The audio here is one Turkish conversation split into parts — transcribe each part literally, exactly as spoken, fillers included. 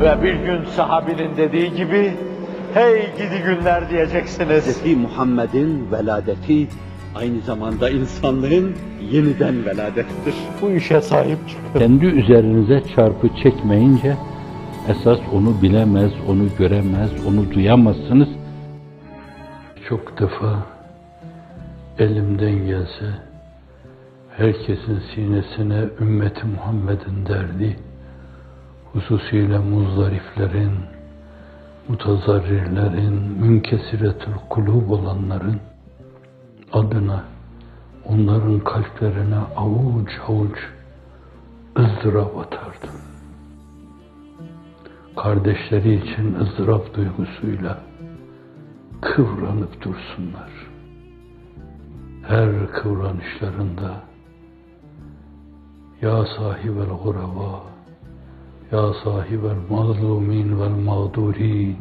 Ve bir gün sahabinin dediği gibi, hey gidi günler diyeceksiniz. Hz. Muhammed'in veladeti aynı zamanda insanların yeniden veladettir. Bu işe sahip çıkın. Kendi üzerinize çarpı çekmeyince, esas onu bilemez, onu göremez, onu duyamazsınız. Çok defa elimden gelse, herkesin sinesine ümmeti Muhammed'in derdi, hususiyle muzdariflerin, mutazarrirlerin, münkesiretül kulub olanların adına, onların kalplerine avuç avuç ızdırap atardım. Kardeşleri için ızdırap duygusuyla kıvranıp dursunlar. Her kıvranışlarında ya sahibel gureba, ya sahibel mazlumin vel mağdurin,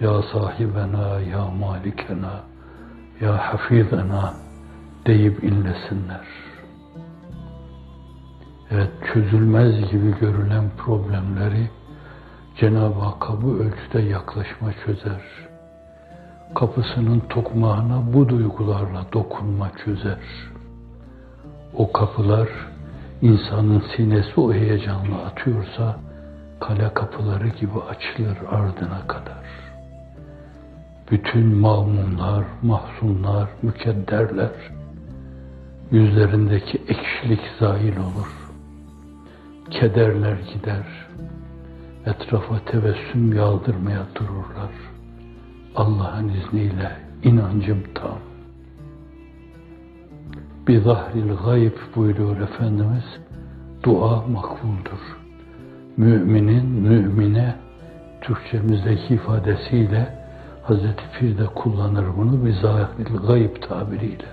ya sahibena, ya malikena, ya hafizena deyip inlesinler. Evet, çözülmez gibi görülen problemleri Cenab-ı Hakk'a bu ölçüde yaklaşma çözer. Kapısının tokmağına bu duygularla dokunma çözer. O kapılar insanın sinesi o heyecanla atıyorsa, kale kapıları gibi açılır ardına kadar. Bütün mağmunlar, mahzunlar, mükedderler, yüzlerindeki ekşilik zahil olur. Kederler gider, etrafa tebessüm yağdırmaya dururlar. Allah'ın izniyle inancım tam. Bi zahril gayb buyuruyor Efendimiz, dua makbuldur. Müminin mümine, Türkçemizdeki ifadesiyle Hazreti Pir de kullanır bunu, bi zahril gayb tabiriyle.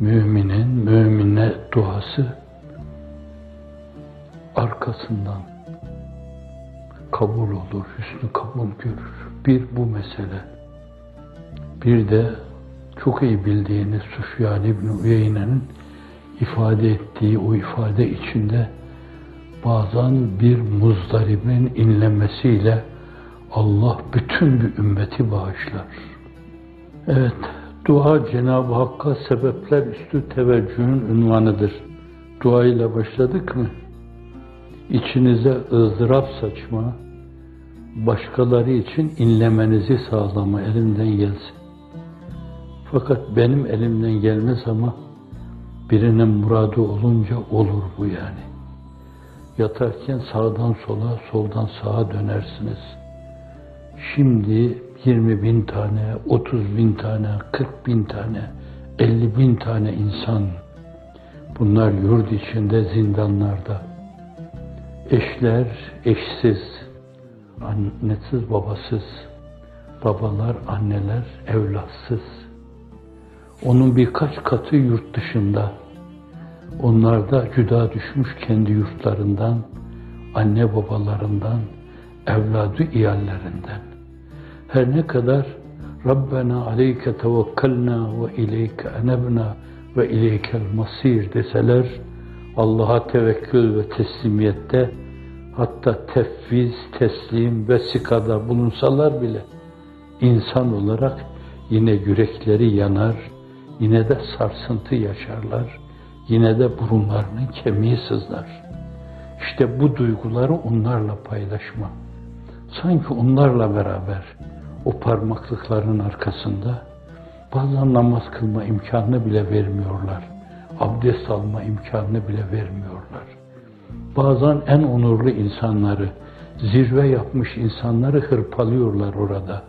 Müminin mümine duası arkasından kabul olur, hüsnü kabul görür. Bir bu mesele. Bir de çok iyi bildiğiniz Sufyan ibn Uyeyne'nin ifade ettiği o ifade içinde bazen bir muzdaribin inlemesiyle Allah bütün bir ümmeti bağışlar. Evet, dua Cenab-ı Hakk'a sebepler üstü teveccühün unvanıdır. Duayla başladık mı? İçinize ızdırap saçma, başkaları için inlemenizi sağlama elimden gelsin. Fakat benim elimden gelmez ama birinin muradı olunca olur bu yani. Yatarken sağdan sola, soldan sağa dönersiniz. Şimdi yirmi bin tane, otuz bin tane, kırk bin tane, elli bin tane insan. Bunlar yurt içinde, zindanlarda. Eşler, eşsiz, annesiz, babasız, babalar, anneler, evlatsız. Onun birkaç katı yurt dışında. Onlar da cüda düşmüş kendi yurtlarından, anne babalarından, evladı iyallerinden. Her ne kadar Rabbena aleyke tevekkelna ve ileyke enebna ve ileykel masir deseler, Allah'a tevekkül ve teslimiyette, hatta tefviz, teslim, vesikada bulunsalar bile insan olarak yine yürekleri yanar, yine de sarsıntı yaşarlar, yine de burunlarının kemiği sızlar. İşte bu duyguları onlarla paylaşma. Sanki onlarla beraber o parmaklıkların arkasında bazen namaz kılma imkanını bile vermiyorlar. Abdest alma imkanını bile vermiyorlar. Bazen en onurlu insanları, zirve yapmış insanları hırpalıyorlar orada.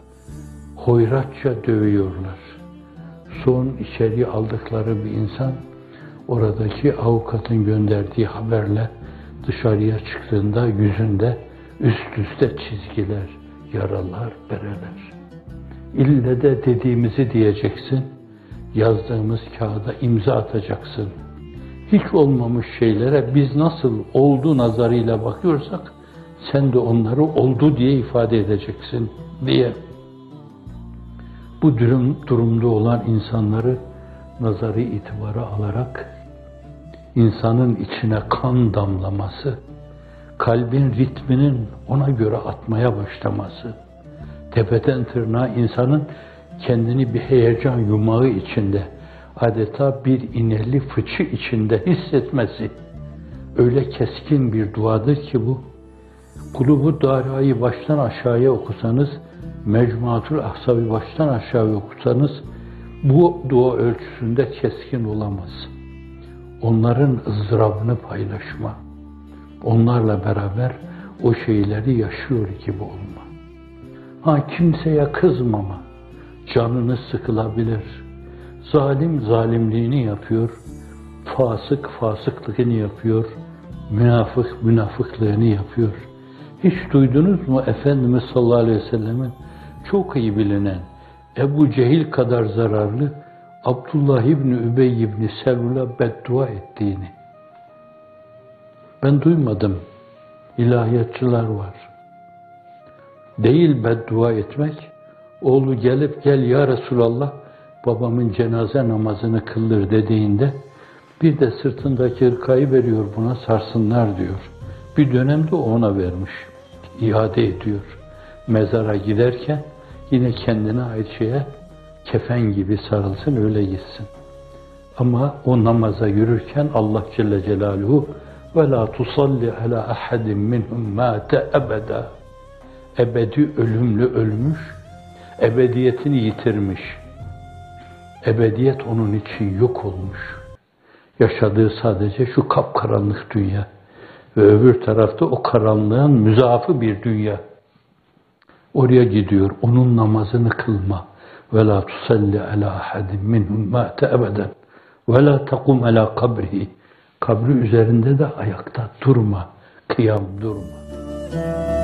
Hoyratça dövüyorlar. Son içeri aldıkları bir insan, oradaki avukatın gönderdiği haberle dışarıya çıktığında yüzünde üst üste çizgiler, yaralar, bereler. İlle de dediğimizi diyeceksin, yazdığımız kağıda imza atacaksın. Hiç olmamış şeylere biz nasıl oldu nazarıyla bakıyorsak, sen de onları oldu diye ifade edeceksin diye. Bu durum, durumda olan insanları nazarı itibara alarak, insanın içine kan damlaması, kalbin ritminin ona göre atmaya başlaması, tepeden tırnağa insanın kendini bir heyecan yumağı içinde, adeta bir inerli fıçı içinde hissetmesi, öyle keskin bir duadır ki bu, Kulubu Dara'yı baştan aşağıya okusanız, Mecmuatul Ahsab'ı baştan aşağıya okusanız, bu dua ölçüsünde keskin olamaz. Onların ızdırabını paylaşma, onlarla beraber o şeyleri yaşıyor gibi olma. Ha, kimseye kızmama, canını sıkılabilir. Zalim zalimliğini yapıyor, fasık fasıklığını yapıyor, münafık münafıklığını yapıyor. Hiç duydunuz mu Efendimiz sallallahu aleyhi ve sellemin çok iyi bilinen, Ebu Cehil kadar zararlı Abdullah İbn-i Übey İbn-i Selûl'a beddua ettiğini? Ben duymadım. İlahiyatçılar var. Değil beddua etmek, oğlu gelip gel ya Resulallah babamın cenaze namazını kıldır dediğinde bir de sırtındaki hırkayı veriyor buna sarsınlar diyor. Bir dönemde ona vermiş, iade ediyor. Mezara giderken yine kendine ait şeye kefen gibi sarılsın, öyle gitsin. Ama o namaza yürürken Allah Celle Celaluhu وَلَا تُصَلِّ عَلَى أَحَدٍ مِّنْهُمْ مَاتَ أَبَدًا ebedi ölümlü ölmüş, ebediyetini yitirmiş. Ebediyet onun için yok olmuş. Yaşadığı sadece şu kapkaranlık dünya ve öbür tarafta o karanlığın müzaafı bir dünya. Oraya gidiyor, onun namazını kılma. وَلَا تُصَلِّ عَلَى أَحَدٍ مِّنْهُمْ مَاتَ أَبَدًا وَلَا تَقُمْ عَلى قَبْرِهِ Kabri üzerinde de ayakta durma, kıyam durma.